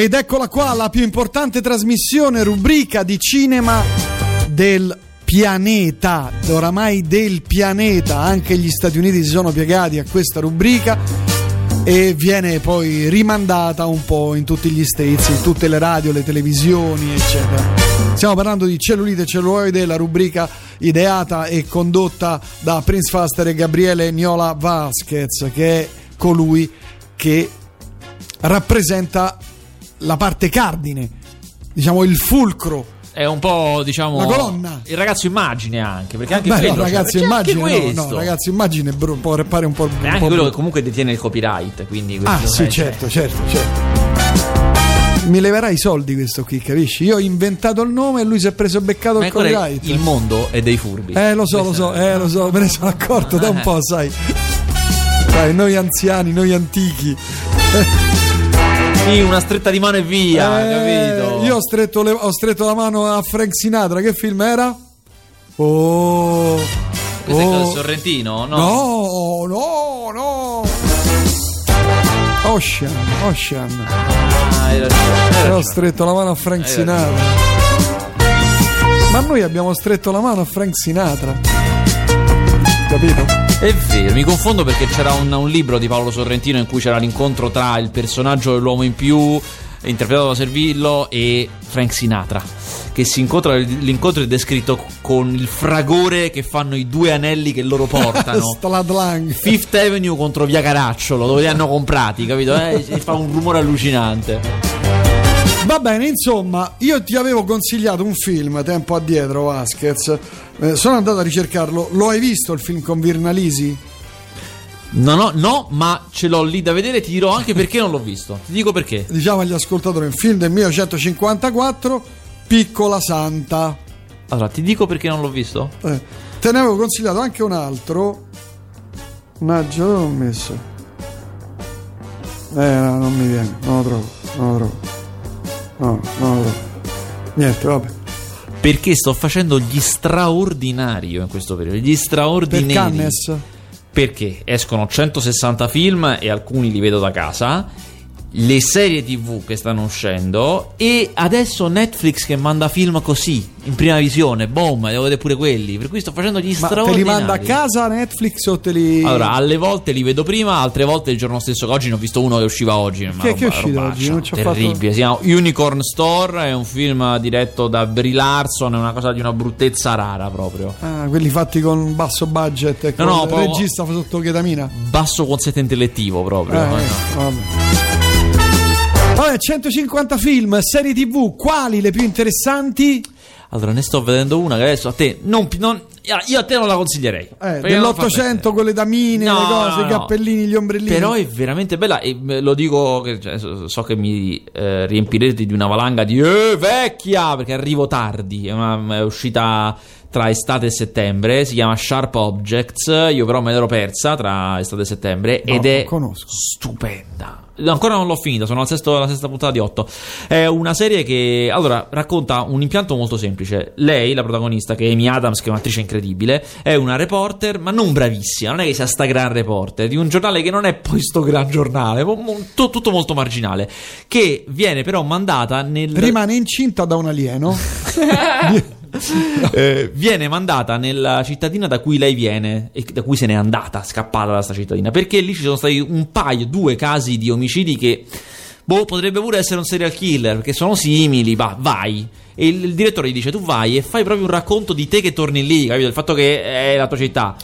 Ed eccola qua, la più importante trasmissione, rubrica di cinema del pianeta, oramai del pianeta. Anche gli Stati Uniti si sono piegati a questa rubrica e viene poi rimandata un po' in tutti gli States, in tutte le radio, le televisioni, eccetera. Stiamo parlando di Cellulite e Celluloide, la rubrica ideata e condotta da Prince Faster e Gabriele Niola Vasquez, che è colui che rappresenta la parte cardine, diciamo il fulcro. È un po', diciamo, la colonna. Il ragazzo immagine anche, perché anche quello, no, ragazzo immagine, anche no, ragazzo immagine pare un po'. È anche quello che comunque detiene il copyright, quindi. Ah sì, certo. Mi leverà i soldi questo qui, capisci? Io ho inventato il nome e lui si è preso beccato il copyright. Il mondo è dei furbi. Lo so, me ne sono accorto da un po', sai. Dai, noi anziani, noi antichi. Sì, una stretta di mano e via, capito? Io ho stretto la mano a Frank Sinatra, che film era? Questo è quello del Sorrentino? No. Ocean. Però ho stretto la mano a Frank Sinatra. Ma noi abbiamo stretto la mano a Frank Sinatra, capito? È vero, mi confondo perché c'era un libro di Paolo Sorrentino in cui c'era l'incontro tra il personaggio dell'uomo in più, interpretato da Servillo, e Frank Sinatra, che si incontra. L'incontro è descritto con il fragore che fanno i due anelli che loro portano. Fifth Avenue contro via Caracciolo, dove li hanno comprati, capito? E fa un rumore allucinante. Va bene, insomma, io ti avevo consigliato un film tempo addietro, Vasquez. Sono andato a ricercarlo. Lo hai visto il film con Virnalisi? No, ma ce l'ho lì da vedere. Ti dirò anche perché non l'ho visto. Ti dico perché. Diciamo agli ascoltatori, un film del 1954, Piccola Santa. Allora, ti dico perché non l'ho visto. Te ne avevo consigliato anche un altro. Maggio, dove l'ho messo? No, non mi viene. Non lo trovo. No. Niente, vabbè. Perché sto facendo gli straordinario in questo periodo, gli straordinari. Per Cannes? Perché escono 160 film e alcuni li vedo da casa, le serie TV che stanno uscendo, e adesso Netflix che manda film così in prima visione, boom, devo vedere pure quelli, per cui sto facendo gli straordinari. Ma te li manda a casa Netflix o te li... Allora, alle volte li vedo prima, altre volte il giorno stesso, che oggi ne ho visto uno che usciva oggi, che è uscito oggi? Non ci ho terribile, fatto... Si chiama Unicorn Store, è un film diretto da Brie Larson, è una cosa di una bruttezza rara proprio. Quelli fatti con basso budget e con regista sotto chetamina, basso quoziente intellettivo proprio. Vabbè. 150 film, serie TV, quali le più interessanti? Allora, ne sto vedendo una che adesso a te non io a te non la consiglierei. Dell'Ottocento, con le damine, le cose, i cappellini, gli ombrellini. Però è veramente bella, e lo dico, so che mi riempirete di una valanga di vecchia, perché arrivo tardi, è uscita tra estate e settembre, si chiama Sharp Objects, io però me l'ero persa tra estate e settembre, ed è stupenda. Ancora non l'ho finita, sono alla sesta puntata di 8. È una serie che, allora, racconta un impianto molto semplice. Lei, la protagonista, che è Amy Adams, che è un'attrice incredibile, è una reporter, ma non bravissima, non è che sia sta gran reporter, di un giornale che non è poi sto gran giornale, tutto molto marginale, che viene però mandata nel... Rimane incinta da un alieno. Viene mandata nella cittadina da cui lei viene e da cui se n'è andata, scappata da sta cittadina, perché lì ci sono stati due casi di omicidi che potrebbe pure essere un serial killer, perché sono simili, vai. E il direttore gli dice: tu vai e fai proprio un racconto di te che torni lì, capito? Il fatto che è la tua città.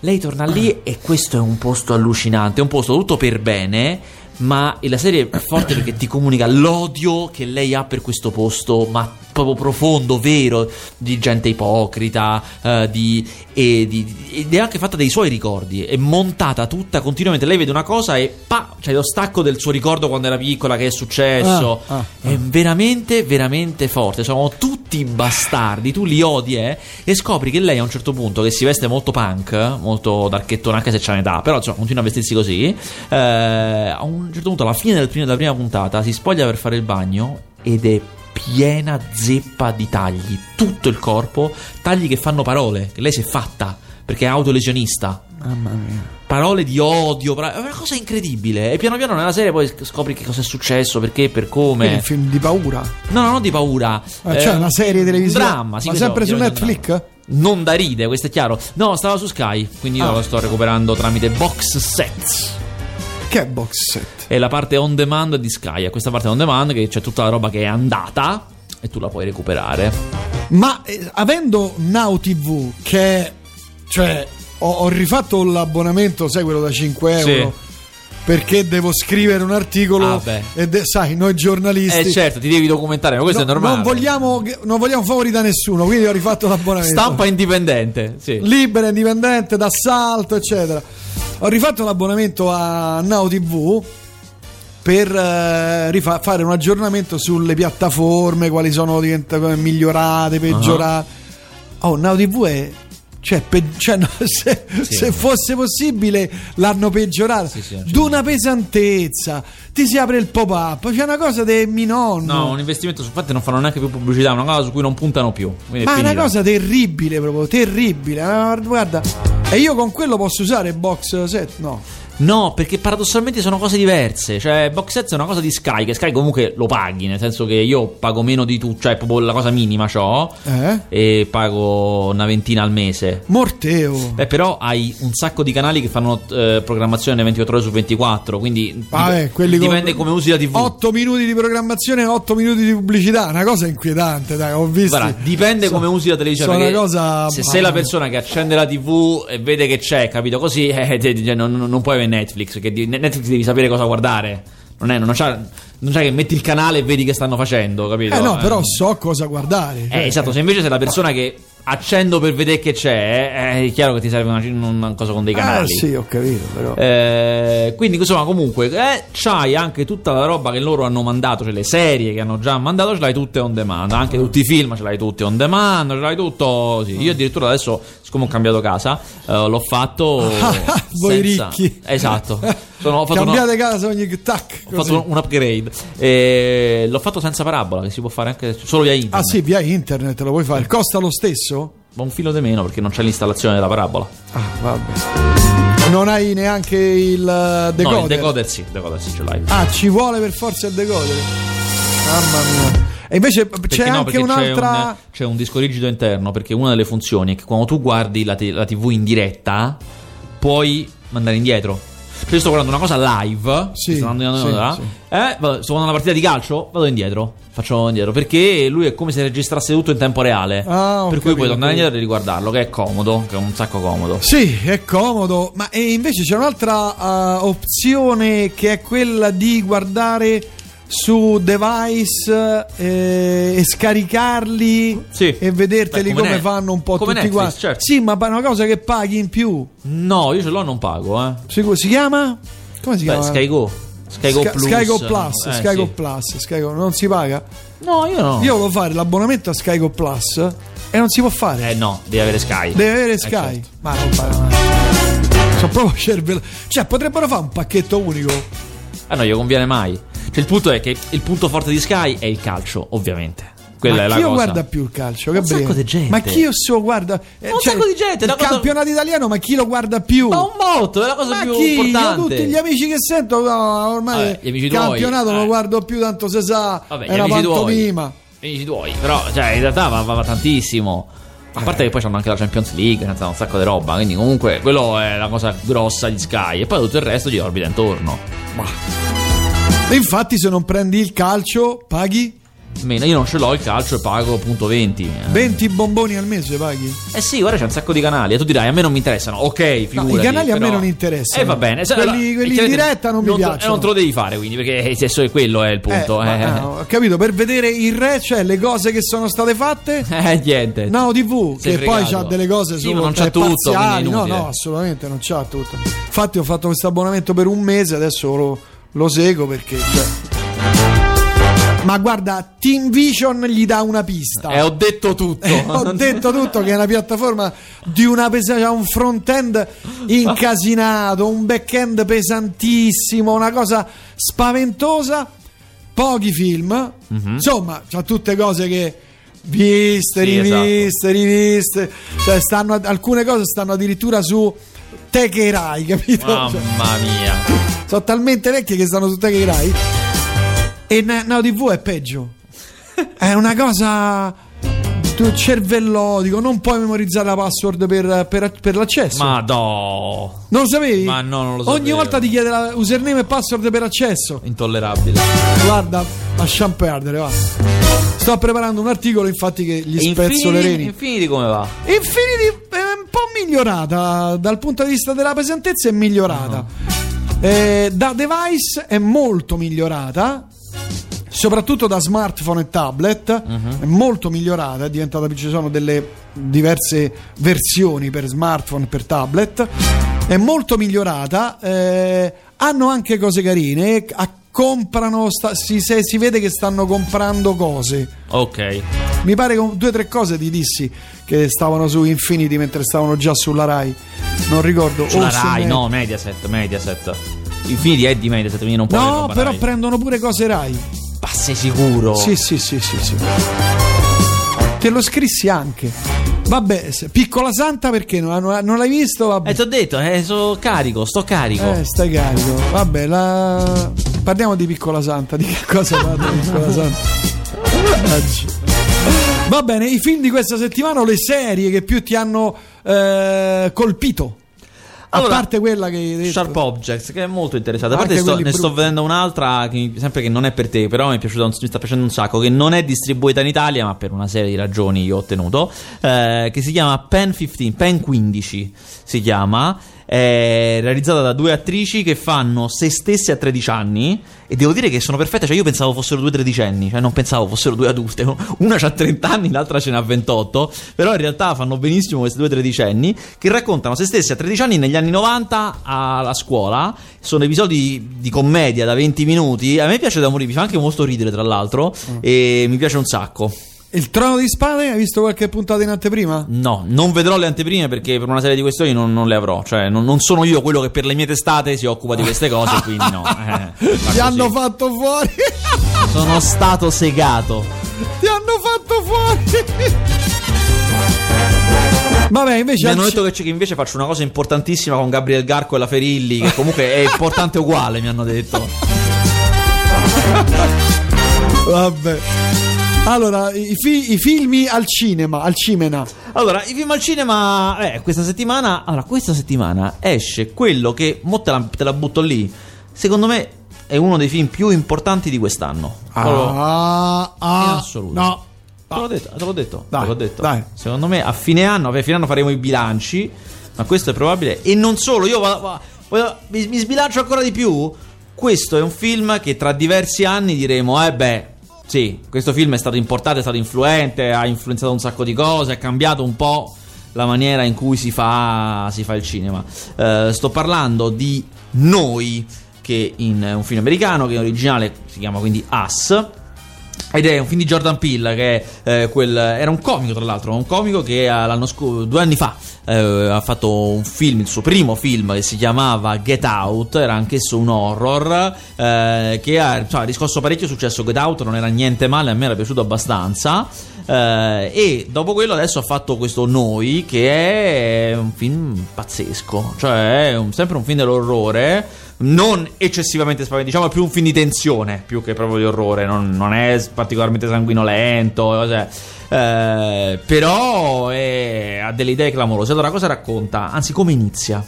Lei torna lì e questo è un posto allucinante, un posto tutto per bene. Ma la serie è forte perché ti comunica l'odio che lei ha per questo posto, ma proprio profondo, vero, di gente ipocrita, ed è anche fatta dei suoi ricordi, è montata tutta continuamente. Lei vede una cosa e c'è lo stacco del suo ricordo quando era piccola, che è successo. È veramente, veramente forte. Sono tutti bastardi, tu li odi, e scopri che lei a un certo punto, che si veste molto punk, molto darkettone, anche se c'ha un'età, però insomma continua a vestirsi così, a un certo punto, alla fine della prima puntata, si spoglia per fare il bagno ed è piena zeppa di tagli, tutto il corpo, tagli che fanno parole, che lei si è fatta perché è autolesionista. Mamma mia. parole di odio, è una cosa incredibile. E piano piano nella serie poi scopri che cosa è successo, perché, per come. È un film di paura. No, no, non di paura. Cioè una serie televisiva. Dramma, sì, ma sempre su Netflix? Non da ride, questo è chiaro. No, stava su Sky, quindi io lo sto recuperando tramite box set. Che box set? È la parte on demand di Sky, è questa parte on demand che c'è tutta la roba che è andata e tu la puoi recuperare. Ma avendo Now TV, che cioè ho rifatto l'abbonamento, sai, quello da 5 euro. Sì. Perché devo scrivere un articolo e sai, noi giornalisti certo, ti devi documentare, ma questo è normale. Non vogliamo favori da nessuno, quindi ho rifatto l'abbonamento. Stampa indipendente, sì. Libera, indipendente, d'assalto, eccetera. Ho rifatto l'abbonamento a Now TV per fare un aggiornamento sulle piattaforme, quali sono diventate migliorate, peggiorate. Oh, Now TV è... se fosse possibile l'hanno peggiorato, d'una pesantezza. Ti si apre il pop-up, c'è una cosa dei mi nonno. No, un investimento su fatti, non fanno neanche più pubblicità, una cosa su cui non puntano più. Quindi ma è una cosa terribile, proprio terribile. Guarda, e io con quello posso usare box set? No, perché paradossalmente sono cose diverse. Cioè, box set è una cosa di Sky, che Sky comunque lo paghi, nel senso che io pago meno di tu, cioè proprio la cosa minima c'ho, e pago 20 al mese. Morteo. Beh, però hai un sacco di canali che fanno programmazione 24 ore su 24, quindi dipende come usi la TV. 8 minuti di programmazione, 8 minuti di pubblicità, una cosa inquietante, dai, ho visto. Guarda, dipende come usi la televisione, una cosa... Se sei la persona che accende la TV e vede che c'è, capito, così non puoi Netflix, che Netflix devi sapere cosa guardare, non c'è che metti il canale e vedi che stanno facendo, capito? Però so cosa guardare. Esatto, se invece sei la persona che accendo per vedere che c'è, è chiaro che ti serve una cosa con dei canali. Sì, ho capito, però. Quindi insomma, comunque, c'hai anche tutta la roba che loro hanno mandato, cioè le serie che hanno già mandato, ce l'hai tutte on demand, anche tutti i film ce l'hai tutti on demand, ce l'hai tutto. Sì. Io addirittura adesso, siccome ho cambiato casa, l'ho fatto voi ricchi. Esatto. Cambiate casa ogni tac. Ho fatto un upgrade. L'ho fatto senza parabola, che si può fare anche solo via internet. Ah sì, via internet lo puoi fare. Costa lo stesso? Ma un filo di meno, perché non c'è l'installazione della parabola. Ah, vabbè. Non hai neanche il decoder? No, il decoder sì ce l'hai. Ah, ci vuole per forza il decoder. Mamma mia. E invece c'è anche un'altra... C'è un disco rigido interno, perché una delle funzioni è che quando tu guardi la TV in diretta puoi mandare indietro. Cioè, sto guardando una cosa live, sto guardando una partita di calcio, vado indietro, faccio indietro, perché lui è come se registrasse tutto in tempo reale, per cui puoi tornare indietro e riguardarlo, che è comodo, che è un sacco comodo. Sì, è comodo, ma invece c'è un'altra opzione, che è quella di guardare su device e scaricarli e vederteli come fanno un po' come tutti Netflix, quanti. Certo. Sì, ma è una cosa che paghi in più. No, io ce l'ho, non pago. Si chiama? Come si chiama? Sky Go. Sky Go Plus. Non si paga? No, io no. Io volevo fare l'abbonamento a Sky Go Plus e non si può fare. No, devi avere Sky. Certo. Ma non paga mai. Sono proprio cervello. Cioè, potrebbero fare un pacchetto unico. No, gli conviene mai. Cioè, il punto è che il punto forte di Sky è il calcio, ovviamente. Quella è la cosa. Ma chi guarda più il calcio? Un sacco di gente. Ma chi lo guarda? Un sacco di gente. Il campionato italiano, ma chi lo guarda più? Ma un botto, è la cosa più importante. Ma tutti gli amici che sento, ormai il campionato non lo guardo più, tanto se sa. Vabbè, è una pantomima. Gli amici tuoi, però, cioè, in realtà va tantissimo. A parte che poi c'hanno anche la Champions League, un sacco di roba, quindi comunque quello è la cosa grossa di Sky, e poi tutto il resto gli orbita intorno. E infatti, se non prendi il calcio, paghi? Meno, io non ce l'ho il calcio e pago appunto 20. 20 bomboni al mese paghi? Sì, guarda, c'è un sacco di canali. E tu dirai, a me non mi interessano. Ok, figurati. I canali però... a me non interessano. E va bene. Quelli in diretta non mi piacciono. Non te lo devi fare, quindi, perché adesso quello è il punto. Ho capito, per vedere il re, cioè le cose che sono state fatte. Niente. Now TV, sei che fregato. Poi c'ha delle cose su. Sì, ma non c'ha tutto. No, assolutamente non c'ha tutto. Infatti ho fatto questo abbonamento per un mese, adesso lo seguo perché... Ma guarda, Team Vision gli dà una pista. Ho detto tutto. Ho detto tutto, che è una piattaforma di una pesantezza, un front-end incasinato, un back-end pesantissimo, una cosa spaventosa, pochi film. Insomma, c'ha tutte cose che viste, riviste, riviste. Cioè, alcune cose stanno addirittura su Te che Rai, capito? Mamma mia, sono talmente vecchie che stanno su Te che Rai. E Now TV è peggio. È una cosa cervellotico, non puoi memorizzare la password per l'accesso. Ma no, non lo sapevi? Ma no, non lo sapevo. Ogni volta ti chiede la username e password per accesso. Intollerabile. Guarda, lasciamo perdere, va. Sto preparando un articolo, infatti, che gli spezzo le reni. Infinity come va? Infinity è un po' migliorata dal punto di vista della pesantezza, è migliorata. Da device è molto migliorata, soprattutto da smartphone e tablet, è molto migliorata, è diventata, ci sono delle diverse versioni per smartphone, per tablet, è molto migliorata, hanno anche cose carine, comprano, si vede che stanno comprando cose. Ok, mi pare che 2 o 3 cose ti dissi che stavano su Infinity mentre stavano già sulla Rai, non ricordo, sulla Rai, no, Mediaset. Infinity è di Mediaset, quindi non può, no, però Rai. Prendono pure cose Rai. Sei sicuro? Sì. Te lo scrissi anche. Vabbè, Piccola Santa perché non l'hai visto? Vabbè. Ti ho detto, sto carico. Stai carico. Vabbè, parliamo di Piccola Santa, di che cosa parla Piccola Santa? Va bene, i film di questa settimana o le serie che più ti hanno colpito? Allora, a parte quella che hai detto, Sharp Objects, che è molto interessante. A parte sto vedendo un'altra che, sempre che non è per te, però mi è piaciuta, mi sta piacendo un sacco, che non è distribuita in Italia, ma per una serie di ragioni io ho ottenuto, che si chiama Pen 15 si chiama, realizzata da 2 attrici che fanno se stesse a 13 anni e devo dire che sono perfette, cioè io pensavo fossero 2 13enni, cioè non pensavo fossero 2 adulte, una c'ha 30 anni, l'altra ce n'ha 28, però in realtà fanno benissimo queste 2 13enni che raccontano se stesse a 13 anni negli anni 90 alla scuola. Sono episodi di commedia da 20 minuti, a me piace da morire, mi fa anche molto ridere tra l'altro, e mi piace un sacco. Il Trono di Spade, hai visto qualche puntata in anteprima? No, non vedrò le anteprime perché per una serie di questioni non le avrò, cioè non sono io quello che per le mie testate si occupa di queste cose, quindi no. Ti hanno fatto fuori. Sono stato segato. Ti hanno fatto fuori. Vabbè, invece mi hanno detto che invece faccio una cosa importantissima con Gabriele Garco e la Ferilli, che comunque è importante uguale, mi hanno detto. Vabbè. Allora, i film al cinema, al cimena. Allora, i film al cinema, questa settimana esce quello che mo te la butto lì. Secondo me è uno dei film più importanti di quest'anno. In assoluto. No. Te l'ho detto. Dai. Secondo me a fine anno faremo i bilanci, ma questo è probabile, e non solo, io mi sbilancio ancora di più. Questo è un film che tra diversi anni diremo sì, questo film è stato importante, è stato influente, ha influenzato un sacco di cose, ha cambiato un po' la maniera in cui si fa il cinema. Sto parlando di Noi, che è un film americano, che in originale si chiama quindi Us, ed è un film di Jordan Peele, che era un comico, tra l'altro, un comico che 2 anni fa ha fatto un film, il suo primo film, che si chiamava Get Out, era anch'esso un horror, che ha riscosso parecchio successo. Get Out non era niente male, a me era piaciuto abbastanza, e dopo quello adesso ha fatto questo Noi, che è un film pazzesco, cioè è sempre un film dell'orrore, non eccessivamente spaventante, diciamo è più un film di tensione più che proprio di orrore, non è particolarmente sanguinolento, però ha delle idee clamorose. Allora, cosa racconta? Anzi, come inizia?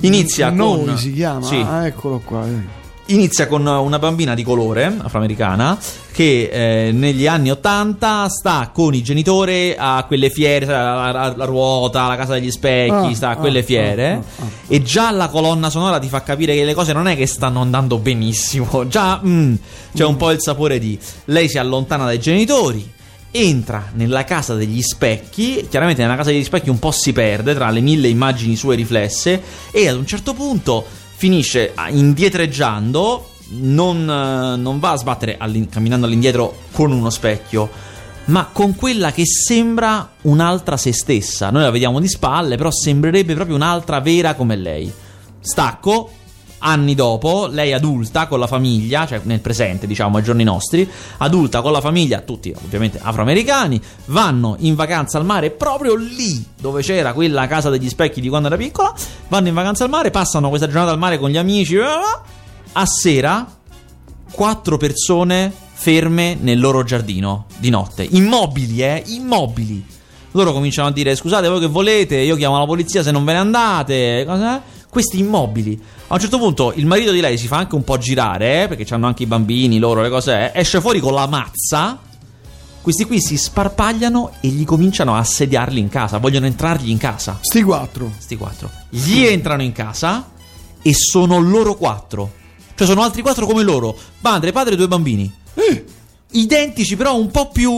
Inizia con Noi, si chiama, sì. Eccolo qua. Inizia con una bambina di colore afroamericana che negli anni 80 sta con i genitori a quelle fiere, la ruota, la casa degli specchi, sta a quelle fiere, e già la colonna sonora ti fa capire che le cose non è che stanno andando benissimo, già c'è un po' il sapore di... Lei si allontana dai genitori, entra nella casa degli specchi, chiaramente nella casa degli specchi un po' si perde tra le 1000 immagini sue riflesse, e ad un certo punto finisce indietreggiando, non va a sbattere camminando all'indietro con uno specchio, ma con quella che sembra un'altra se stessa. Noi la vediamo di spalle, però sembrerebbe proprio un'altra vera come lei. Stacco, anni dopo, lei adulta con la famiglia, cioè nel presente, diciamo, ai giorni nostri, adulta con la famiglia, tutti ovviamente afroamericani, vanno in vacanza al mare, proprio lì dove c'era quella casa degli specchi di quando era piccola, vanno in vacanza al mare, passano questa giornata al mare con gli amici, a sera 4 persone ferme nel loro giardino di notte, immobili, immobili. Loro cominciano a dire: scusate, voi che volete? Io chiamo la polizia se non ve ne andate. Cosa? Questi immobili. A un certo punto il marito di lei si fa anche un po' girare, perché c'hanno anche i bambini loro, le cose, esce fuori con la mazza. Questi qui si sparpagliano e gli cominciano a assediarli in casa, vogliono entrargli in casa. Sti quattro gli entrano in casa e sono loro 4. Cioè sono altri 4 come loro, madre, padre e 2 bambini. Identici, però un po' più,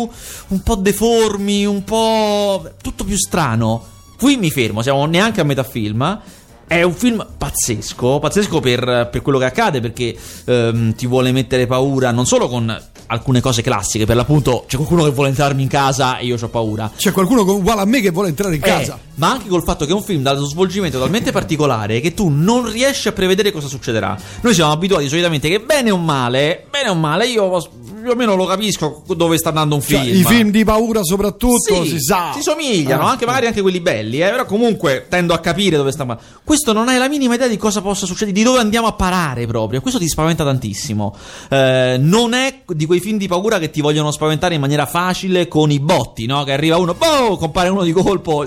un po' deformi, un po' tutto più strano. Qui mi fermo, siamo neanche a metà film. È un film pazzesco, pazzesco per quello che accade, perché ti vuole mettere paura non solo con alcune cose classiche, per l'appunto c'è qualcuno che vuole entrarmi in casa e io ho paura, c'è qualcuno uguale a me che vuole entrare in casa, ma anche col fatto che è un film dallo svolgimento talmente particolare che tu non riesci a prevedere cosa succederà. Noi siamo abituati solitamente che bene o male io più o meno lo capisco dove sta andando un film, cioè, i film di paura soprattutto si sa, si somigliano, anche magari anche quelli belli, però comunque tendo a capire dove sta andando. Questo non hai la minima idea di cosa possa succedere, di dove andiamo a parare proprio. Questo ti spaventa tantissimo. Non è di quei film di paura che ti vogliono spaventare in maniera facile con i botti, no? Che arriva uno, boh, compare uno di colpo.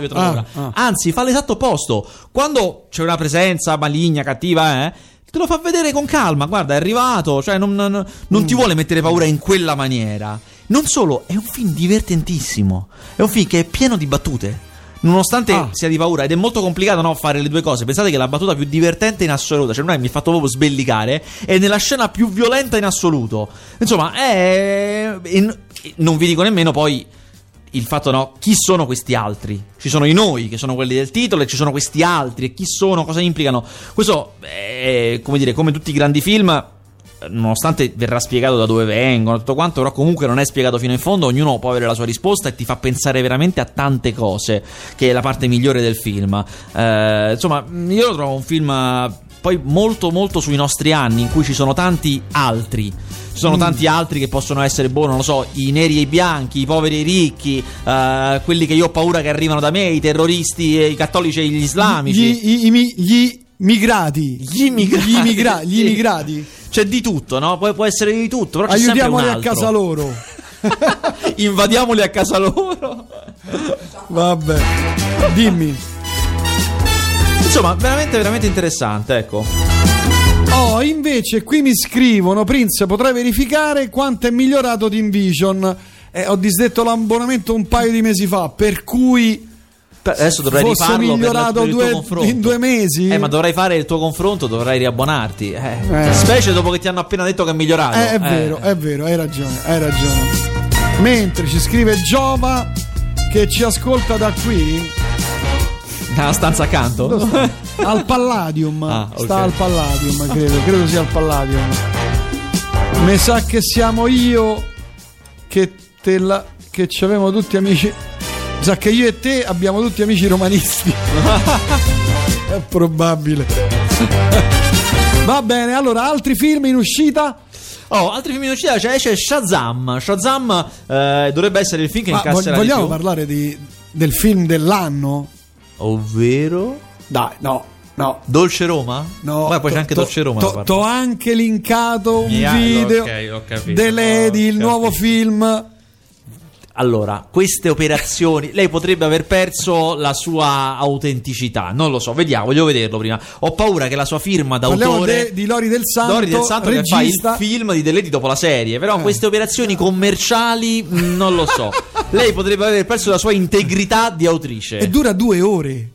Anzi, fa l'esatto opposto. Quando c'è una presenza maligna, cattiva, te lo fa vedere con calma. Guarda, è arrivato, cioè non ti vuole mettere paura in quella maniera. Non solo, è un film divertentissimo. È un film che è pieno di battute. Nonostante sia di paura, ed è molto complicato, no, fare le due cose. Pensate che è la battuta più divertente in assoluto, cioè non mi ha fatto proprio sbellicare, è nella scena più violenta in assoluto. Insomma, non vi dico nemmeno poi il fatto, no, chi sono questi altri? Ci sono i Noi, che sono quelli del titolo, e ci sono questi altri, e chi sono, cosa implicano. Questo è, come dire, come tutti i grandi film, nonostante verrà spiegato da dove vengono tutto quanto, però comunque non è spiegato fino in fondo, ognuno può avere la sua risposta e ti fa pensare veramente a tante cose, che è la parte migliore del film. Insomma, io lo trovo un film poi molto molto sui nostri anni, in cui ci sono tanti altri. Ci sono tanti altri che possono essere, boh, non lo so, i neri e i bianchi, i poveri e i ricchi, quelli che io ho paura che arrivano da me, i terroristi, i cattolici e gli islamici, gli immigrati. C'è di tutto, no? Può essere di tutto, però c'è aiutiamoli sempre un altro. A casa loro. Invadiamoli a casa loro. Vabbè. Dimmi. Insomma, veramente veramente interessante, ecco. Oh, invece qui mi scrivono: Prince, potrai verificare quanto è migliorato Team Vision? Ho disdetto l'abbonamento un paio di mesi fa, per cui adesso dovrei rifarlo in 2 mesi. Ma dovrai fare il tuo confronto, dovrai riabbonarti. Specie dopo che ti hanno appena detto che è migliorato. È vero, hai ragione. Mentre ci scrive Giova, che ci ascolta da qui, dalla stanza accanto, al Palladium. Okay. Sta al Palladium, credo sia al Palladium. Mi sa che siamo io che ci avevamo tutti amici. Sa che io e te abbiamo tutti amici romanisti. È probabile. Va bene, allora, altri film in uscita? Cioè esce Shazam. Shazam dovrebbe essere il film che incasserà di più. Vogliamo parlare del film dell'anno? Ovvero? Dai, no. Dolce Roma? No. Poi c'è anche Dolce Roma. T'ho anche linkato un video. Okay, ho capito. The Lady, il nuovo film. Allora, queste operazioni, lei potrebbe aver perso la sua autenticità, non lo so, vediamo, voglio vederlo prima. Ho paura che la sua firma d'autore di Lori Del Santo, regista, che fa il film di The Lady dopo la serie, però queste operazioni commerciali non lo so. Lei potrebbe aver perso la sua integrità di autrice. E dura 2 ore.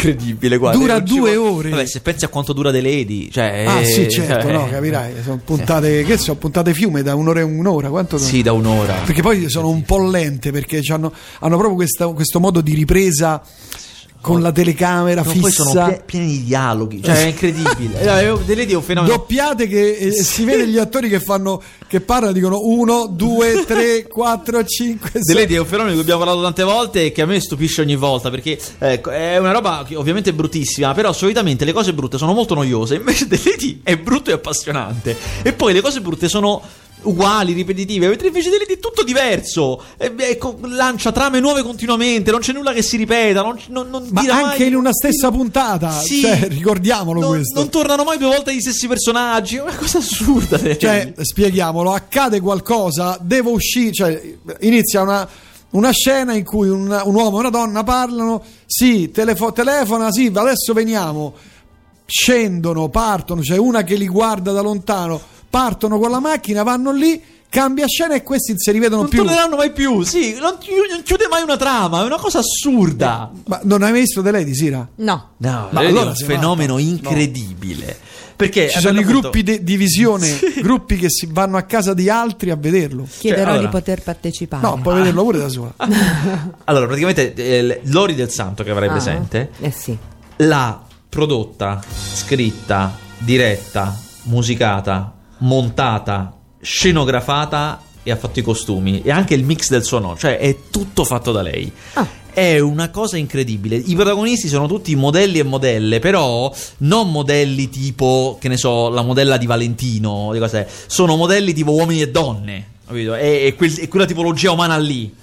Incredibile, guarda. Dura 2 ore. Vabbè, se pensi a quanto dura The Lady, cioè. Sì, certo, no, capirai. Sono puntate. Che sono puntate fiume, da 1 ora in 1 ora. Quanto? Sì, da 1 ora. Perché poi sono un po' lente, perché hanno proprio questo modo di ripresa con la telecamera fissa. Poi sono pieni di dialoghi, cioè è incredibile. The Lady è un fenomeno. Doppiate che si vede gli attori che fanno, che parlano, dicono 1, 2, 3, 4, 5, 6. The Lady è un fenomeno di cui abbiamo parlato tante volte e che a me stupisce ogni volta, perché è una roba che ovviamente è bruttissima, però solitamente le cose brutte sono molto noiose, invece The Lady è brutto e appassionante. E poi le cose brutte sono uguali, ripetitive, mentre invece è tutto diverso, lancia trame nuove continuamente, non c'è nulla che si ripeta, non ma dirà anche mai in una stessa puntata, sì, cioè, ricordiamolo, questo non tornano mai due volte gli stessi personaggi, è una cosa assurda, cioè spieghiamolo, accade qualcosa, devo uscire, cioè inizia una scena in cui un uomo e una donna parlano, sì, telefona, sì, adesso veniamo, scendono, partono, c'è una che li guarda da lontano, partono con la macchina, vanno lì, cambia scena e questi si rivedono, non più, non torneranno mai più, sì, non chiude mai una trama, è una cosa assurda. Ma non hai mai visto The Lady, Sira? No, ma allora è un fenomeno incredibile, perché ci sono i gruppi di visione, sì, gruppi che si vanno a casa di altri a vederlo. Chiederò allora di poter partecipare. No, puoi vederlo pure da sola. Allora praticamente Lori Del Santo, che avrai presente, sì, l'ha prodotta, scritta, diretta, musicata, montata, scenografata e ha fatto i costumi e anche il mix del suono, cioè è tutto fatto da lei. È una cosa incredibile. I protagonisti sono tutti modelli e modelle, però non modelli tipo, che ne so, la modella di Valentino, sono modelli tipo uomini e donne, capito? È quella tipologia umana lì.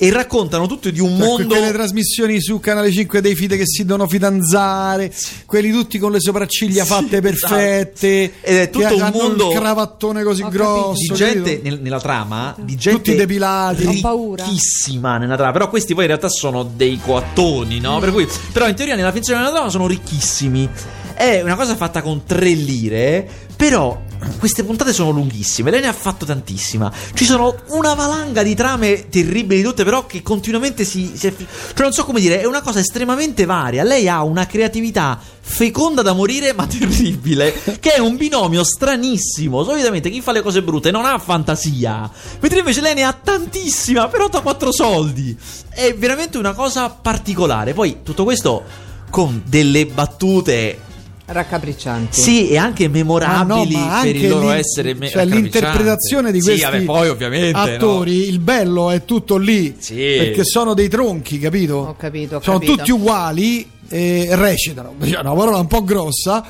E raccontano tutto di un mondo, quelle trasmissioni su Canale 5 dei fide che si devono fidanzare, quelli tutti con le sopracciglia fatte perfette, ed è tutto un mondo, il cravattone così grosso, di gente nella trama, di gente tutti depilati, ricchissima nella trama, però questi poi in realtà sono dei coattoni, no? Per cui, però in teoria nella finzione della trama sono ricchissimi. È una cosa fatta con 3 lire, però queste puntate sono lunghissime, lei ne ha fatto tantissima, ci sono una valanga di trame terribili tutte, però che continuamente cioè non so come dire, è una cosa estremamente varia, lei ha una creatività feconda da morire ma terribile, che è un binomio stranissimo. Solitamente chi fa le cose brutte non ha fantasia, mentre invece lei ne ha tantissima, però da 4 soldi, è veramente una cosa particolare. Poi tutto questo con delle battute raccapriccianti, sì, e anche memorabili, ma anche per il loro essere cioè l'interpretazione di questi poi, ovviamente, attori, no? Il bello è tutto lì, sì, perché sono dei tronchi, capito? Ho capito. Sono tutti uguali e recitano, è una parola un po' grossa,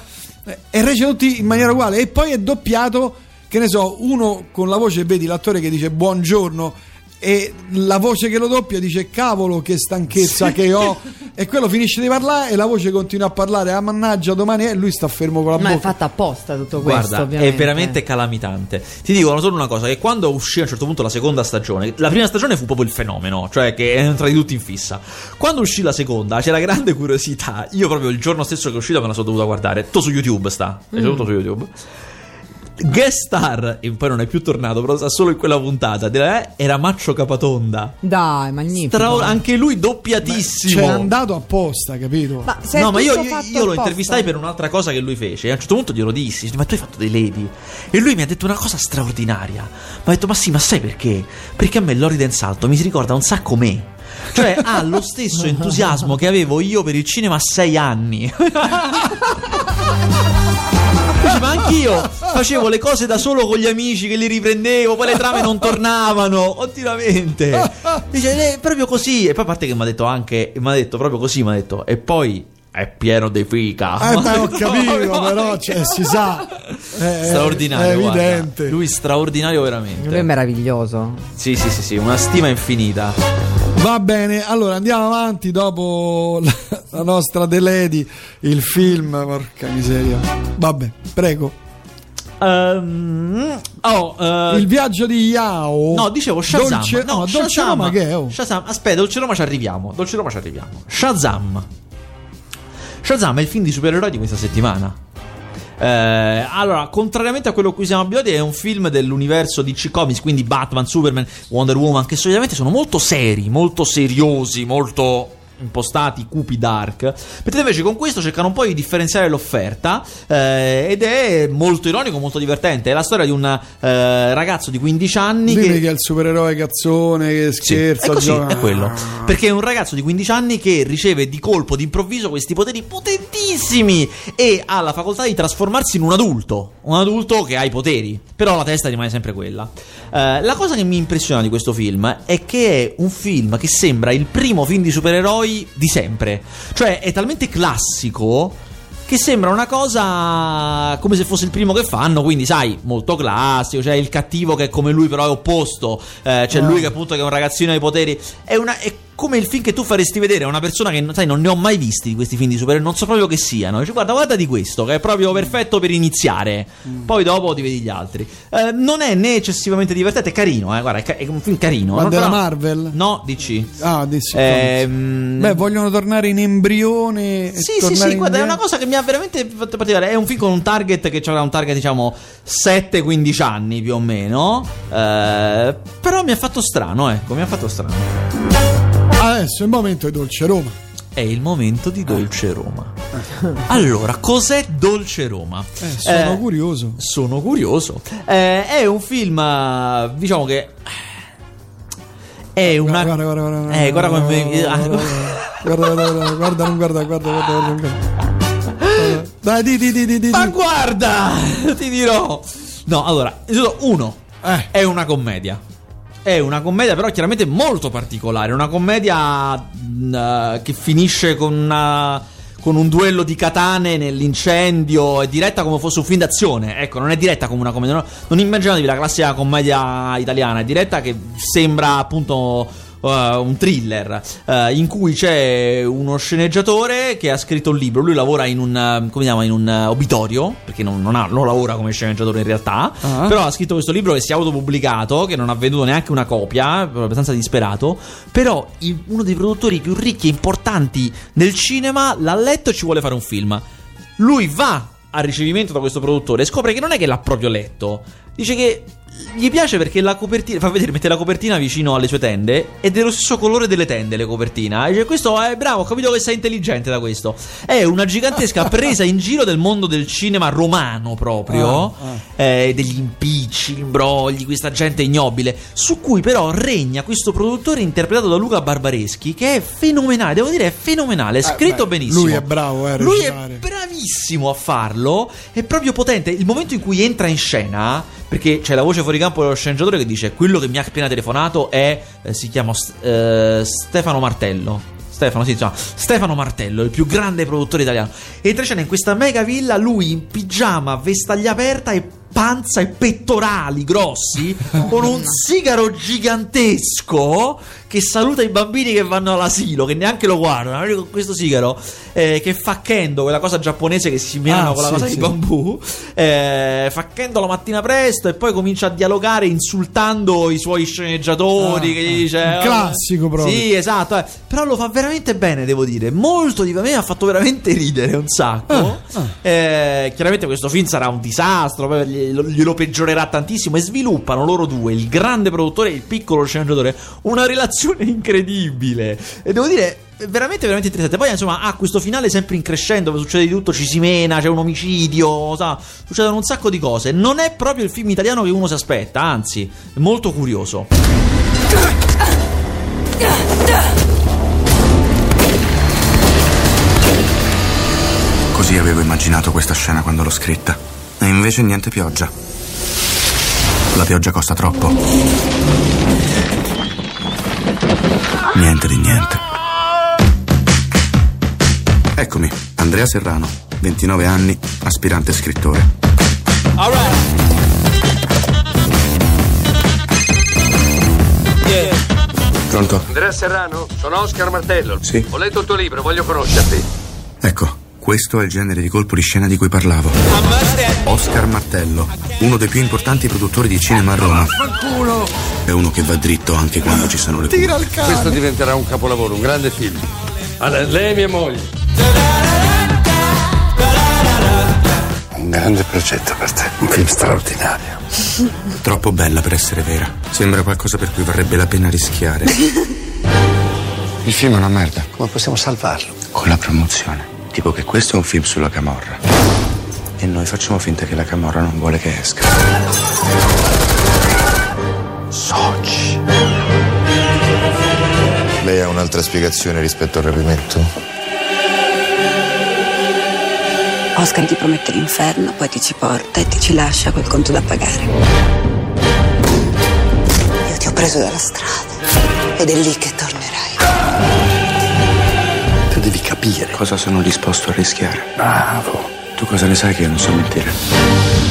e recitano tutti in maniera uguale, e poi è doppiato, che ne so, uno con la voce, vedi l'attore che dice buongiorno e la voce che lo doppia dice cavolo che stanchezza, sì, che ho, e quello finisce di parlare e la voce continua a parlare, ah mannaggia domani, e lui sta fermo con la bocca. Ma è fatta apposta tutto questo. Guarda, ovviamente, è veramente calamitante. Ti dico solo una cosa, che quando uscì a un certo punto la seconda stagione, la prima stagione fu proprio il fenomeno, cioè che è entrata di tutti in fissa, quando uscì la seconda c'era grande curiosità, io proprio il giorno stesso che è uscita me la sono dovuta guardare, tutto su YouTube sta, è tutto su YouTube. Guest star, e poi non è più tornato, però sta solo in quella puntata, era Maccio Capatonda. Dai, magnifico. Anche lui doppiatissimo. C'è andato apposta, capito? Ma io lo intervistai per un'altra cosa che lui fece, e a un certo punto glielo dissi, ma tu hai fatto dei Lady? E lui mi ha detto una cosa straordinaria. Mi ha detto, ma sì, ma sai perché? Perché a me Lori Del Santo mi si ricorda un sacco me. Cioè ha lo stesso entusiasmo che avevo io per il cinema a 6 anni. Ma anch'io facevo le cose da solo con gli amici che li riprendevo, poi le trame non tornavano continuamente. Dice, è proprio così. E poi a parte che mi ha detto anche, mi ha detto proprio così, mi ha detto, e poi è pieno di fica. Ma ho capito, no, però cioè, si sa, straordinario, è evidente. Guarda, lui straordinario veramente. Lui è meraviglioso. Sì, una stima infinita. Va bene, allora andiamo avanti dopo la nostra The Lady, il film, porca miseria. Vabbè, prego. Il viaggio di Yao. No, dicevo Shazam. Dolce Roma, che è? Shazam. Aspetta, Dolce Roma ci arriviamo. Shazam è il film di supereroi di questa settimana. Allora, contrariamente a quello a cui siamo abituati, è un film dell'universo DC Comics, quindi Batman, Superman, Wonder Woman, che solitamente sono molto seri, molto seriosi, molto impostati, cupi, dark. Mentre invece con questo cercano un po' di differenziare l'offerta, ed è molto ironico, molto divertente. È la storia di un ragazzo di 15 anni che è il supereroe cazzone che scherza, sì, è così, è quello. Perché è un ragazzo di 15 anni che riceve di colpo, d'improvviso, questi poteri potentissimi e ha la facoltà di trasformarsi in un adulto, un adulto che ha i poteri, però la testa rimane sempre quella. La cosa che mi impressiona di questo film è che è un film che sembra il primo film di supereroi di sempre, cioè è talmente classico che sembra una cosa come se fosse il primo che fanno, quindi sai, molto classico, cioè il cattivo che è come lui però è opposto, c'è lui che appunto che è un ragazzino ai poteri, è come il film che tu faresti vedere a una persona che, sai, non ne ho mai visti di questi film di supereroi, non so proprio che siano, cioè, guarda di questo che è proprio perfetto per iniziare, poi dopo ti vedi gli altri. Non è né eccessivamente divertente, è carino, guarda, è un film carino. Ma della Marvel? No, DC. Ah, DC. Beh, vogliono tornare in embrione. Sì, guarda, è una cosa che mi ha veramente fatto partire. È un film con un target che c'era un target, diciamo 7-15 anni più o meno, però mi ha fatto strano, ecco, mi ha fatto strano. Adesso il momento è Dolce Roma. È il momento di Dolce Roma. Allora, cos'è Dolce Roma? Sono curioso. Sono curioso. È un film, diciamo che è una guarda. Dai, di. Ma guarda, ti dirò. No, allora, uno, è una commedia. È una commedia però chiaramente molto particolare. Una commedia che finisce con un duello di katane nell'incendio. È diretta come fosse un film d'azione. Ecco, non è diretta come una commedia. Non immaginatevi la classica commedia italiana. È diretta che sembra appunto un thriller, in cui c'è uno sceneggiatore che ha scritto un libro. Lui lavora in un obitorio, perché non lavora come sceneggiatore in realtà, però ha scritto questo libro che si è autopubblicato, che non ha venduto neanche una copia, abbastanza disperato. Però uno dei produttori più ricchi e importanti del cinema l'ha letto e ci vuole fare un film. Lui va al ricevimento da questo produttore e scopre che non è che l'ha proprio letto. Dice che gli piace perché la copertina, fa vedere, mette la copertina vicino alle sue tende ed è dello stesso colore delle tende le copertina. E dice, questo è bravo, ho capito che sei intelligente da questo. È una gigantesca presa in giro del mondo del cinema romano proprio, degli impicci, imbrogli, questa gente ignobile, su cui però regna questo produttore interpretato da Luca Barbareschi, che è fenomenale, devo dire, è fenomenale, è scritto benissimo. Lui è bravo, lui è bravissimo a farlo, è proprio potente. Il momento in cui entra in scena, perché c'è la voce fuori campo dello sceneggiatore che dice, quello che mi ha appena telefonato è si chiama Stefano Martello. Stefano Martello, il più grande produttore italiano. Entra in scena in questa mega villa, lui in pigiama, vestaglia aperta e panza e pettorali grossi, con un sigaro gigantesco, che saluta i bambini che vanno all'asilo, che neanche lo guardano, con questo sigaro, che fa kendo, quella cosa giapponese che si menano con la cosa di bambù, fa kendo la mattina presto e poi comincia a dialogare insultando i suoi sceneggiatori, che gli dice classico proprio. Sì, esatto, però lo fa veramente bene, devo dire, molto di me ha fatto veramente ridere un sacco. Chiaramente questo film sarà un disastro, glielo peggiorerà tantissimo, e sviluppano loro due, il grande produttore e il piccolo sceneggiatore, una relazione incredibile, e devo dire veramente interessante. Poi insomma ha questo finale sempre in crescendo, succede di tutto, ci si mena, c'è un omicidio, succedono un sacco di cose. Non è proprio il film italiano che uno si aspetta, anzi è molto curioso. Così avevo immaginato questa scena quando l'ho scritta, e invece niente pioggia. La pioggia costa troppo. Niente di niente. Eccomi, Andrea Serrano, 29 anni, aspirante scrittore. All right. Yeah. Pronto? Andrea Serrano, sono Oscar Martello. Sì. Ho letto il tuo libro, voglio conoscerti. Ecco. Questo è il genere di colpo di scena di cui parlavo. Oscar Martello, uno dei più importanti produttori di cinema a Roma. È uno che va dritto anche quando ci sono le cure. Questo diventerà un capolavoro, un grande film. Lei è mia moglie. Un grande progetto per te, un film straordinario. Troppo bella per essere vera. Sembra qualcosa per cui varrebbe la pena rischiare. Il film è una merda. Come possiamo salvarlo? Con la promozione. Tipo che questo è un film sulla camorra. E noi facciamo finta che la camorra non vuole che esca. Soci. Lei ha un'altra spiegazione rispetto al rapimento? Oscar ti promette l'inferno, poi ti ci porta e ti ci lascia col conto da pagare. Io ti ho preso dalla strada ed è lì che tornerai. Tu devi capire cosa sono disposto a rischiare. Bravo. Tu cosa ne sai che io non so mentire?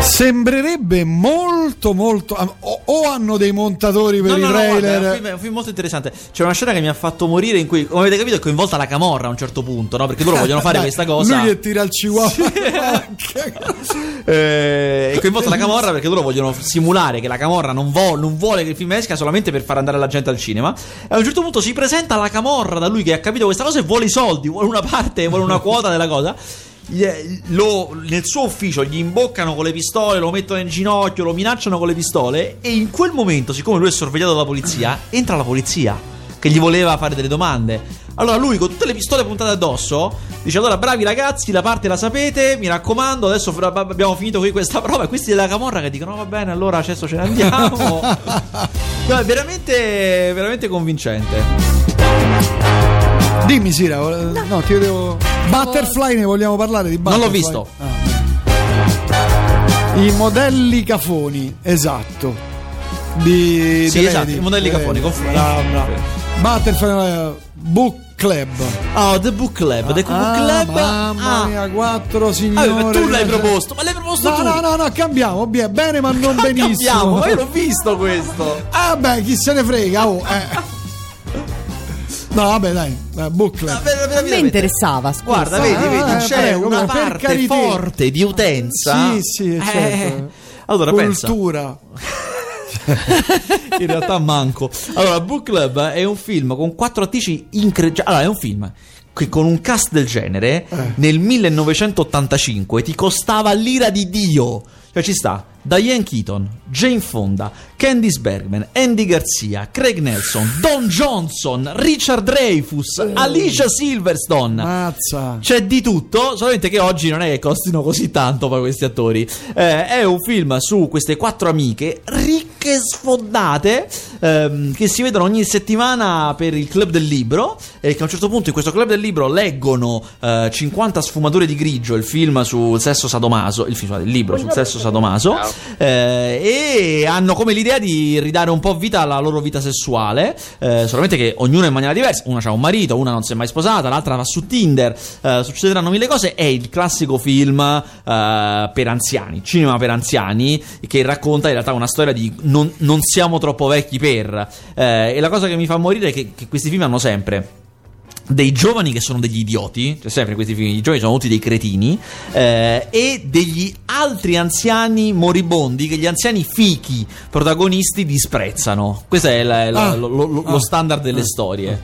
Sembrerebbe molto o hanno dei montatori per i trailer. Guarda, è un film molto interessante. C'è una scena che mi ha fatto morire in cui, come avete capito, è coinvolta la camorra a un certo punto, no? Perché loro vogliono fare questa cosa. Lui che tira il chihuahua. Sì. È coinvolta la camorra perché loro vogliono simulare che la camorra non vuole che il film esca solamente per far andare la gente al cinema. E a un certo punto si presenta la camorra da lui che ha capito questa cosa e vuole i soldi, vuole una parte, vuole una quota della cosa. Nel suo ufficio gli imboccano con le pistole, lo mettono in ginocchio, lo minacciano con le pistole. E in quel momento, siccome lui è sorvegliato dalla polizia, entra la polizia che gli voleva fare delle domande. Allora lui, con tutte le pistole puntate addosso, dice: allora bravi ragazzi, la parte la sapete, mi raccomando, adesso abbiamo finito qui questa prova. E questi della camorra che dicono: va bene, allora adesso ce ne andiamo. No, è veramente, veramente convincente. Dimmi Sira, no, ti vedevo. Butterfly, ne vogliamo parlare di Butterfly? Non l'ho visto. I modelli cafoni, esatto. Di sì, esatto, i modelli cafoni, confuso. Butterfly Book Club. Oh, The Book Club, The Book Club. Mamma mia, quattro signori. Ma tu l'hai proposto, ma l'hai proposto tu? No, cambiamo, bene ma non benissimo. Cambiamo, ma io l'ho visto questo. Ah beh, chi se ne frega, No, vabbè, dai, Book Club. A me interessava, scusa. Guarda, vedi, c'è una parte forte di utenza. Sì, certo. Allora, cultura. In realtà manco. Allora, Book Club è un film con quattro attrici incredibili. Allora, è un film che con un cast del genere nel 1985 ti costava l'ira di Dio. Cioè ci sta Diane Keaton, Jane Fonda, Candice Bergman, Andy Garcia, Craig Nelson, Don Johnson, Richard Dreyfuss, Alicia Silverstone. Mazza. C'è di tutto, solamente che oggi non è che costino così tanto per questi attori. È un film su queste quattro amiche ricche sfondate che si vedono ogni settimana per il Club del Libro e che a un certo punto in questo Club del Libro leggono 50 sfumature di grigio, il film sul sesso sadomaso, il libro sul sesso sadomaso. E hanno come l'idea di ridare un po' vita alla loro vita sessuale, solamente che ognuno in maniera diversa. Una c'ha un marito, una non si è mai sposata, l'altra va su Tinder, succederanno mille cose. È il classico film per anziani, cinema per anziani, che racconta in realtà una storia di non siamo troppo vecchi per e la cosa che mi fa morire è che questi film hanno sempre dei giovani che sono degli idioti, cioè sempre questi film, i giovani sono tutti dei cretini, e degli altri anziani moribondi che gli anziani fichi protagonisti disprezzano. Questo è lo standard delle storie.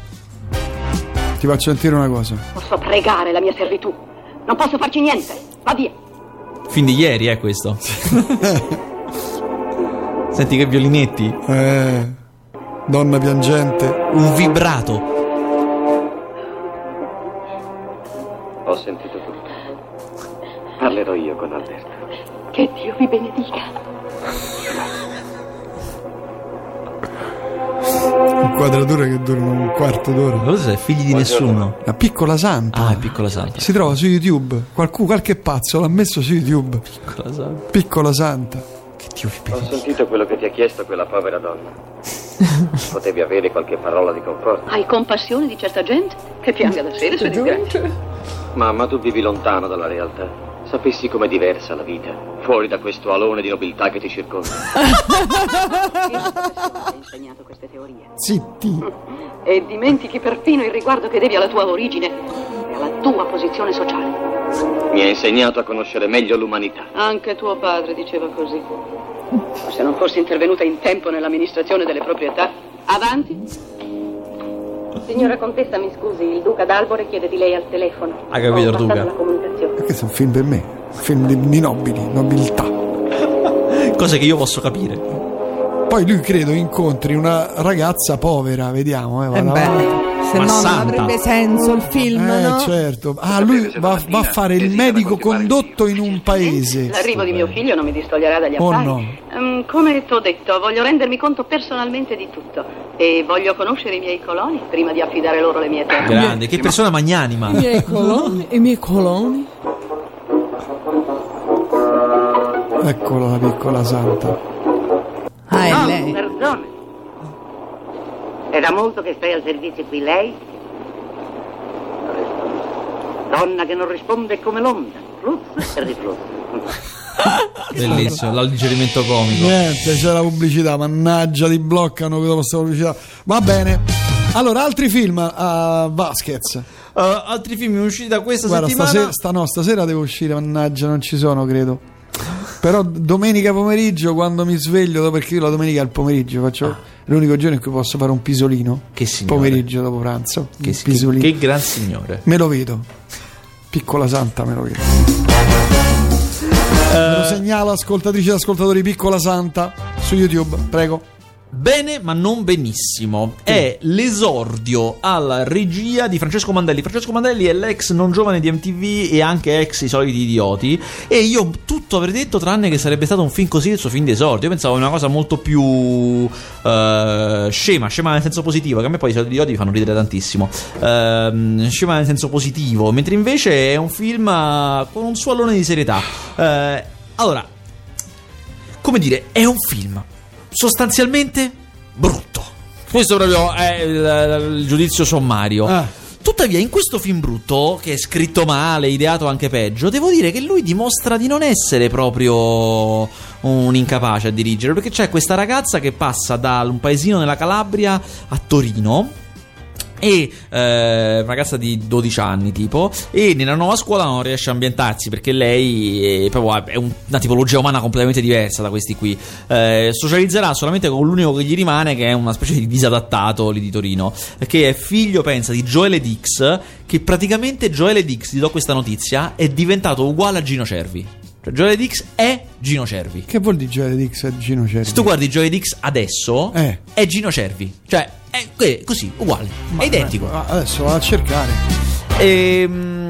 Ti faccio sentire una cosa. Posso pregare la mia servitù, non posso farci niente, va via. Fin di ieri è questo. Senti che violinetti, donna piangente, un vibrato. Ho sentito tutto. Parlerò io con Alberto. Che Dio vi benedica. Inquadrature che durano un quarto d'ora. Cosa è? Figli di nessuno. La Piccola Santa. Ah, Piccola Santa. Si trova su YouTube. Qualche pazzo l'ha messo su YouTube. Piccola Santa. Piccola Santa. Che Dio vi benedica. Ho sentito quello che ti ha chiesto quella povera donna. Potevi avere qualche parola di conforto. Hai compassione di certa gente che pianga da sé le sue disgrazie. Mamma, tu vivi lontano dalla realtà. Sapessi com'è diversa la vita fuori da questo alone di nobiltà che ti circonda. Hai insegnato queste teorie. Zitti. E dimentichi perfino il riguardo che devi alla tua origine e alla tua posizione sociale. Mi hai insegnato a conoscere meglio l'umanità. Anche tuo padre diceva così. Se non fossi intervenuta in tempo nell'amministrazione delle proprietà. Avanti. Signora Contessa, mi scusi, il Duca d'Albore chiede di lei al telefono. Ha capito il Duca? Perché è un film per me, un film di nobiltà. Cose che io posso capire. Poi lui credo incontri una ragazza povera, vediamo, vado. Se ma no Santa, non avrebbe senso il film, no? Certo. Ah, lui va a fare il medico condotto in un paese. L'arrivo di mio figlio non mi distoglierà dagli affari. No. Come t'ho detto, voglio rendermi conto personalmente di tutto e voglio conoscere i miei coloni prima di affidare loro le mie terre. Grande, che persona magnanima. I miei coloni. Eccola la piccola Santa. Ah, è lei. Perdone. È da molto che stai al servizio qui, lei? Donna che non risponde come l'onda, fluzza e rifluzza. Bellissimo, l'alleggerimento comico. Niente, c'è la pubblicità, mannaggia, ti bloccano con questa pubblicità. Va bene. Allora, altri film a Vasquez. Altri film usciti da questa settimana. Stasera devo uscire, mannaggia, non ci sono, credo. Però domenica pomeriggio, quando mi sveglio, perché io la domenica al pomeriggio faccio l'unico giorno in cui posso fare un pisolino. Che signore. Pomeriggio dopo pranzo. Che gran signore. Me lo vedo. Piccola Santa, me lo vedo. Me lo segnala, ascoltatrici e ascoltatori, Piccola Santa su YouTube, prego. Bene, ma non benissimo. È l'esordio alla regia di Francesco Mandelli. Francesco Mandelli è l'ex non giovane di MTV e anche ex I soliti idioti. E io tutto avrei detto tranne che sarebbe stato un film così il suo film d'esordio. Io pensavo una cosa molto più scema nel senso positivo, che a me poi I soliti idioti mi fanno ridere tantissimo, scema nel senso positivo, mentre invece è un film con un suo alone di serietà. Allora, come dire, è un film sostanzialmente brutto. Questo proprio è il giudizio sommario. Tuttavia, in questo film brutto, che è scritto male, ideato anche peggio, devo dire che lui dimostra di non essere proprio un incapace a dirigere, perché c'è questa ragazza che passa da un paesino nella Calabria a Torino, e ragazza di 12 anni tipo, e nella nuova scuola non riesce a ambientarsi perché lei è una tipologia umana completamente diversa da questi qui. Socializzerà solamente con l'unico che gli rimane, che è una specie di disadattato lì di Torino, che è figlio, pensa, di Joel Edix, che praticamente Joel Edix, ti do questa notizia, è diventato uguale a Gino Cervi. Cioè, Joel Edix è Gino Cervi. Che vuol dire Joel Edix è Gino Cervi? Se tu guardi Joel Edix adesso è Gino Cervi, cioè è così, uguale, è identico. Adesso vado a cercare.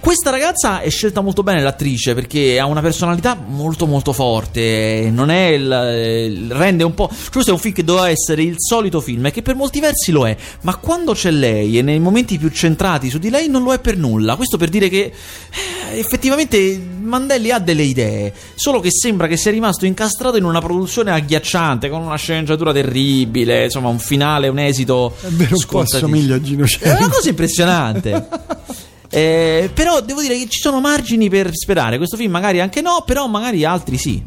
Questa ragazza è scelta molto bene, l'attrice, perché ha una personalità molto molto forte. Non è rende un po'. Cioè, questo è un film che doveva essere il solito film, e che per molti versi lo è, ma quando c'è lei e nei momenti più centrati su di lei non lo è per nulla. Questo per dire che effettivamente Mandelli ha delle idee, solo che sembra che sia rimasto incastrato in una produzione agghiacciante, con una sceneggiatura terribile, insomma un finale, un esito. È vero, un po' assomiglia a Gino Cervi. È una cosa impressionante. Però devo dire che ci sono margini per sperare. Questo film magari anche no, però magari altri sì.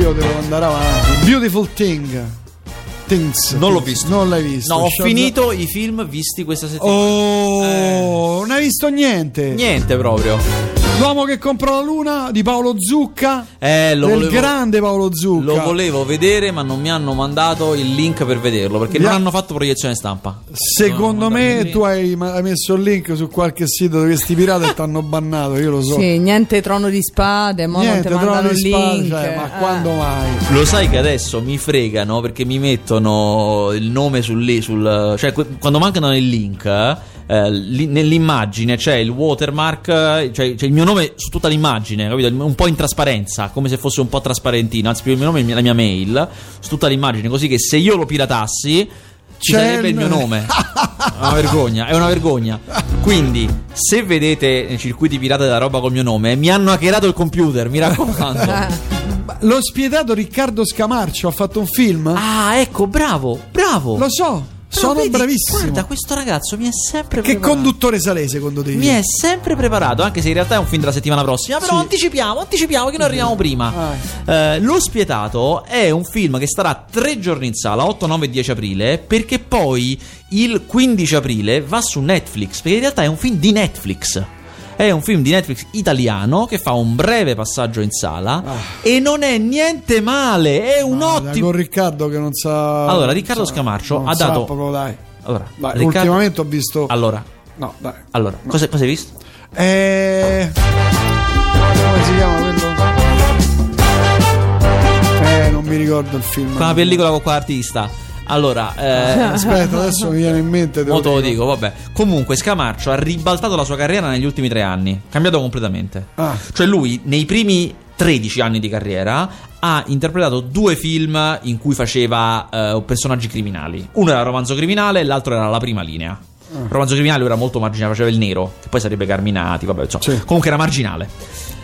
Io devo andare avanti. Beautiful Things. Non l'ho visto. Non l'hai visto? No, ho finito i film visti questa settimana. Non hai visto niente? Niente proprio. L'uomo che compra la luna di Paolo Zucca, grande Paolo Zucca. Lo volevo vedere, ma non mi hanno mandato il link per vederlo, perché non hanno fatto proiezione stampa. Secondo me tu hai messo il link su qualche sito di questi pirati e ti hanno bannato, io lo so. Sì, niente Trono di Spade, mo niente, non ti mandano il link, cioè, ma quando mai? Lo sai che adesso mi fregano perché mi mettono il nome cioè quando mancano il link, nell'immagine c'è il watermark, cioè il mio nome su tutta l'immagine, capito? Un po' in trasparenza, come se fosse un po' trasparentino, anzi il mio nome e la mia mail su tutta l'immagine, così che se io lo piratassi ci sarebbe il mio nome. È una vergogna. Quindi, se vedete nei circuiti pirata della roba col mio nome, mi hanno hackerato il computer, mi raccomando. Lo Spietato, Riccardo Scamarcio ha fatto un film. Ah, ecco, bravo. Lo so. Però sono bravissimo. Guarda, questo ragazzo mi è sempre preparato. Che conduttore sarei secondo te? Mi è sempre preparato, anche se in realtà è un film della settimana prossima. Però sì. Anticipiamo che noi arriviamo prima. Lo Spietato è un film che starà 3 giorni in sala, 8, 9 e 10 aprile, perché poi il 15 aprile va su Netflix, perché in realtà è un film di Netflix. È un film di Netflix italiano che fa un breve passaggio in sala e non è niente male, è un ottimo. Con Riccardo che non sa. Allora, Riccardo Scamarcio ha dato. Proprio, dai. Allora, dai, Riccardo. Ultimamente ho visto. Allora. No, dai. Allora, no. Cosa hai visto? Come si chiama quello? mi ricordo il film. Fa una pellicola con quell'artista. Allora aspetta, adesso mi viene in mente, mo te lo dico, vabbè. Comunque Scamarcio ha ribaltato la sua carriera negli ultimi 3 anni, cambiato completamente. Cioè lui nei primi 13 anni di carriera ha interpretato 2 film in cui faceva personaggi criminali. Uno era Romanzo Criminale, l'altro era La Prima Linea. Romanzo Criminale era molto marginale, faceva il nero, che poi sarebbe Carminati, vabbè, insomma, sì. Comunque era marginale.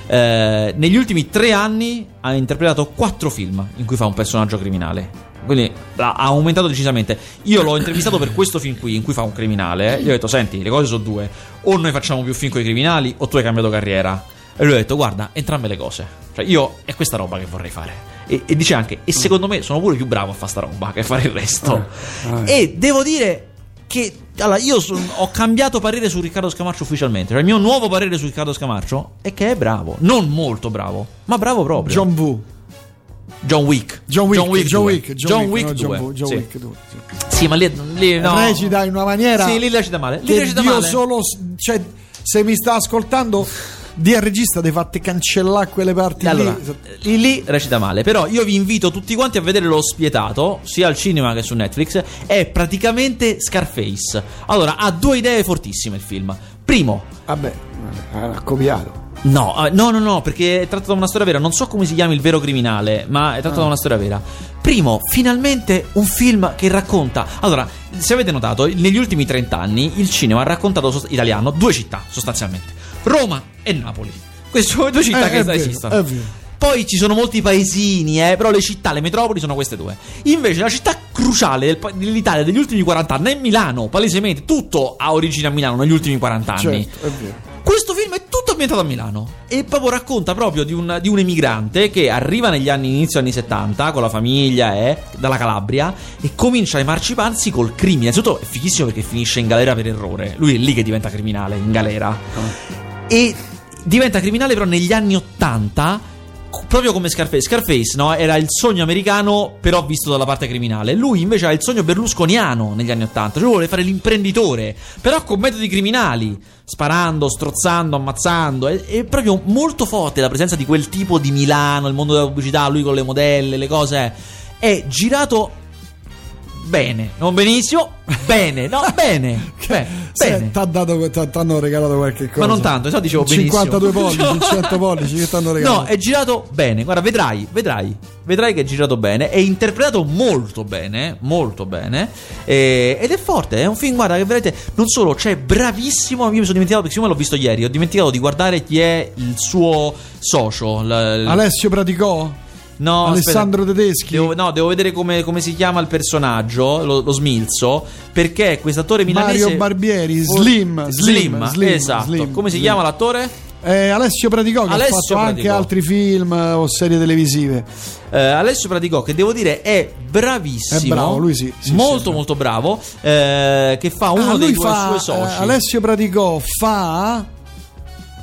Negli ultimi 3 anni ha interpretato 4 film in cui fa un personaggio criminale, quindi ha aumentato decisamente. Io l'ho intervistato per questo film qui in cui fa un criminale, gli ho detto senti, le cose sono 2, o noi facciamo più film con i criminali o tu hai cambiato carriera, e lui ha detto guarda, entrambe le cose, cioè io è questa roba che vorrei fare. E dice anche, e secondo me sono pure più bravo a fare sta roba che fare il resto. E devo dire che allora io ho cambiato parere su Riccardo Scamarcio ufficialmente. Cioè il mio nuovo parere su Riccardo Scamarcio è che è bravo, non molto bravo, ma bravo proprio. John Wick 2. Sì, ma lì no. Recita in una maniera. Sì, lì recita male. Lì recita male. Io solo, cioè, se mi sta ascoltando, di al regista deve farti cancellare quelle parti. Allora, lì recita male. Però io vi invito tutti quanti a vedere Lo Spietato, sia al cinema che su Netflix. È praticamente Scarface. Allora, ha 2 idee fortissime il film. Primo, vabbè, ha copiato. No, perché è tratto da una storia vera. Non so come si chiama il vero criminale, ma è tratto da una storia vera. Primo, finalmente un film che racconta. Allora, se avete notato, negli ultimi 30 anni il cinema ha raccontato italiano 2 città, sostanzialmente Roma e Napoli. Queste sono le 2 città che esistono, è vero. Poi ci sono molti paesini, però le città, le metropoli sono queste 2. Invece la città cruciale dell'Italia degli ultimi 40 anni è Milano, palesemente. Tutto ha origine a Milano negli ultimi 40 anni, certo, è vero. Questo film è tutto ambientato a Milano e proprio racconta proprio di un emigrante che arriva negli inizio anni 70 con la famiglia dalla Calabria e comincia a emanciparsi col crimine. Innanzitutto è fighissimo perché finisce in galera per errore. Lui è lì che diventa criminale, in galera. E diventa criminale però negli anni 80, proprio come Scarface, no? Era il sogno americano però visto dalla parte criminale. Lui invece ha il sogno berlusconiano negli anni 80, cioè vuole fare l'imprenditore però con metodi criminali, sparando, strozzando, ammazzando. È proprio molto forte la presenza di quel tipo di Milano, il mondo della pubblicità, lui con le modelle, le cose. È girato bene, non benissimo, bene, no, bene, bene. T'hanno regalato qualche cosa, ma non tanto, so, dicevo benissimo. 52 pollici, 100 pollici che t'hanno regalato. No, è girato bene, guarda, vedrai che è girato bene, è interpretato molto bene, ed è forte, è un film, guarda, che vedete, non solo, cioè, bravissimo, io mi sono dimenticato, perché siccome l'ho visto ieri, ho dimenticato di guardare chi è il suo socio, Alessio Praticò? No, Alessandro, aspetta. Tedeschi. Devo vedere come si chiama il personaggio, lo smilzo, perché quest'attore milanese Mario Barbieri, Slim, esatto. Come si chiama l'attore? Alessio Praticò, che Alessio ha fatto Praticò. Anche altri film o serie televisive. Alessio Praticò, che devo dire è bravissimo, è bravo, lui sì molto bravo, che fa uno dei suoi soci. Alessio Praticò fa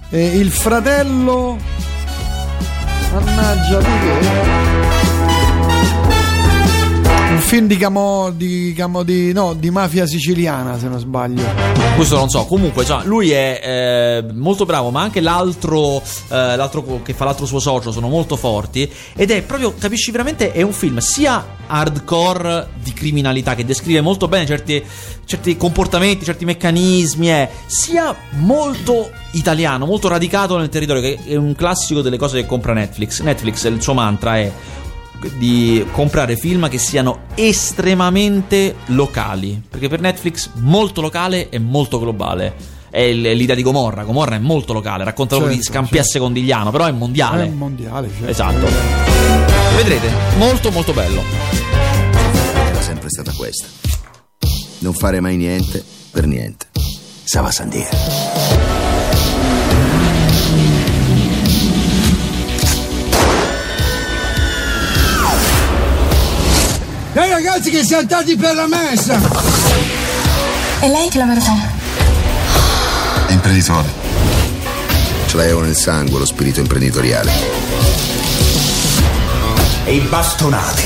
il fratello. Mannaggia, un film di mafia siciliana, se non sbaglio. Questo non so. Comunque, cioè, lui è molto bravo, ma anche l'altro che fa l'altro suo socio sono molto forti. Ed è proprio, capisci veramente, è un film sia hardcore di criminalità che descrive molto bene certi comportamenti, certi meccanismi, sia molto italiano, molto radicato nel territorio, che è un classico delle cose che compra Netflix. Netflix, il suo mantra è di comprare film che siano estremamente locali, perché per Netflix molto locale e molto globale è l'idea di Gomorra è molto locale, racconta certo, di Scampiasse certo. Condigliano, però è mondiale certo. Esatto, vedrete, molto bello. Era sempre stata questa, non fare mai niente per niente. Sava Sandia. Ragazzi, che siamo andati per la messa. E lei che lavora fa? È imprenditore. Ce l'avevo nel sangue lo spirito imprenditoriale. E i bastonati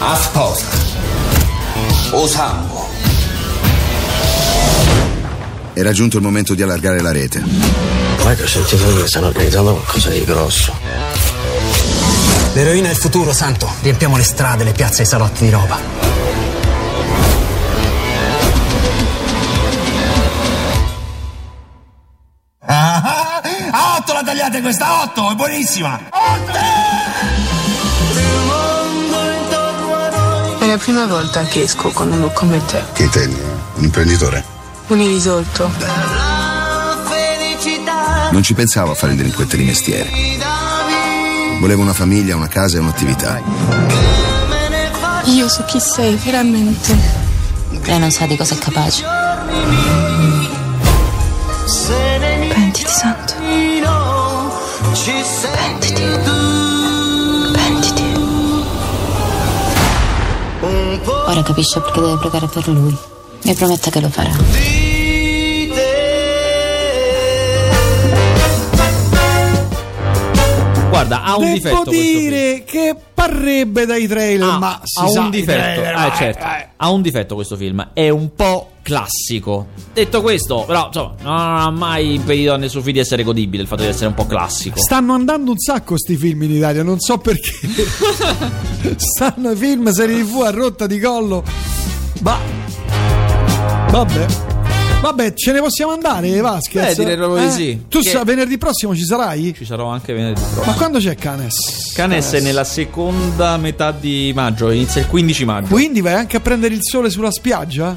a sposa Osambo. Era giunto il momento di allargare la rete. Guarda, sentivo che stanno organizzando qualcosa di grosso. L'eroina è il futuro, Santo. Riempiamo le strade, le piazze e i salotti di roba. Ah, a 8 la tagliate questa, 8, è buonissima. 8! È la prima volta che esco con uno come te. Che intendi? Un imprenditore? Un irrisolto. Non ci pensavo a fare il delinquente di mestiere. Volevo una famiglia, una casa e un'attività. Io so chi sei, veramente. Lei non sa di cosa è capace. Pentiti, Santo. Pentiti. Pentiti. Ora capisce perché deve pregare per lui. Mi prometta che lo farà. Guarda, ha un difetto dire che parrebbe dai trailer, ma si ha sa, un difetto, trailer, certo. Ha un difetto questo film, è un po' classico. Detto questo, però, insomma, non ha mai impedito a nessun film di essere godibile il fatto di essere un po' classico. Stanno andando un sacco sti film in Italia, non so perché. Stanno film serie TV a rotta di collo. Ma Vabbè, ce ne possiamo andare, Vasquez? Direi proprio di sì. Tu che... venerdì prossimo ci sarai? Ci sarò anche venerdì prossimo. Ma quando c'è Canes? Canes è nella seconda metà di maggio, inizia il 15 maggio. Quindi vai anche a prendere il sole sulla spiaggia?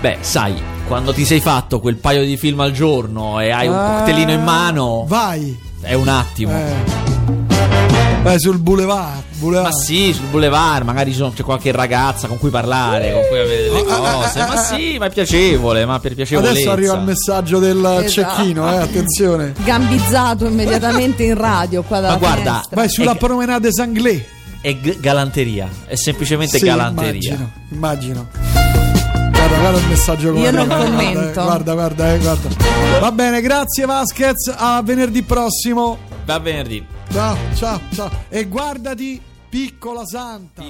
Beh, sai, quando ti sei fatto quel paio di film al giorno e hai un cocktailino in mano, vai! È un attimo. Vai sul boulevard. Ma sì, sul boulevard, magari c'è qualche ragazza con cui parlare, con cui avere delle cose. Ma sì, ma è piacevole, ma per piacevolezza. Adesso arriva il messaggio del cecchino, attenzione. Gambizzato immediatamente in radio qua dalla finestra. Vai sulla promenade Sanglé. È galanteria, è semplicemente galanteria. Immagino. Guarda il messaggio. Io non commento. Guarda. Va bene, grazie Vasquez, a venerdì prossimo. Da venerdì. Ciao. E guardati Piccola Santa.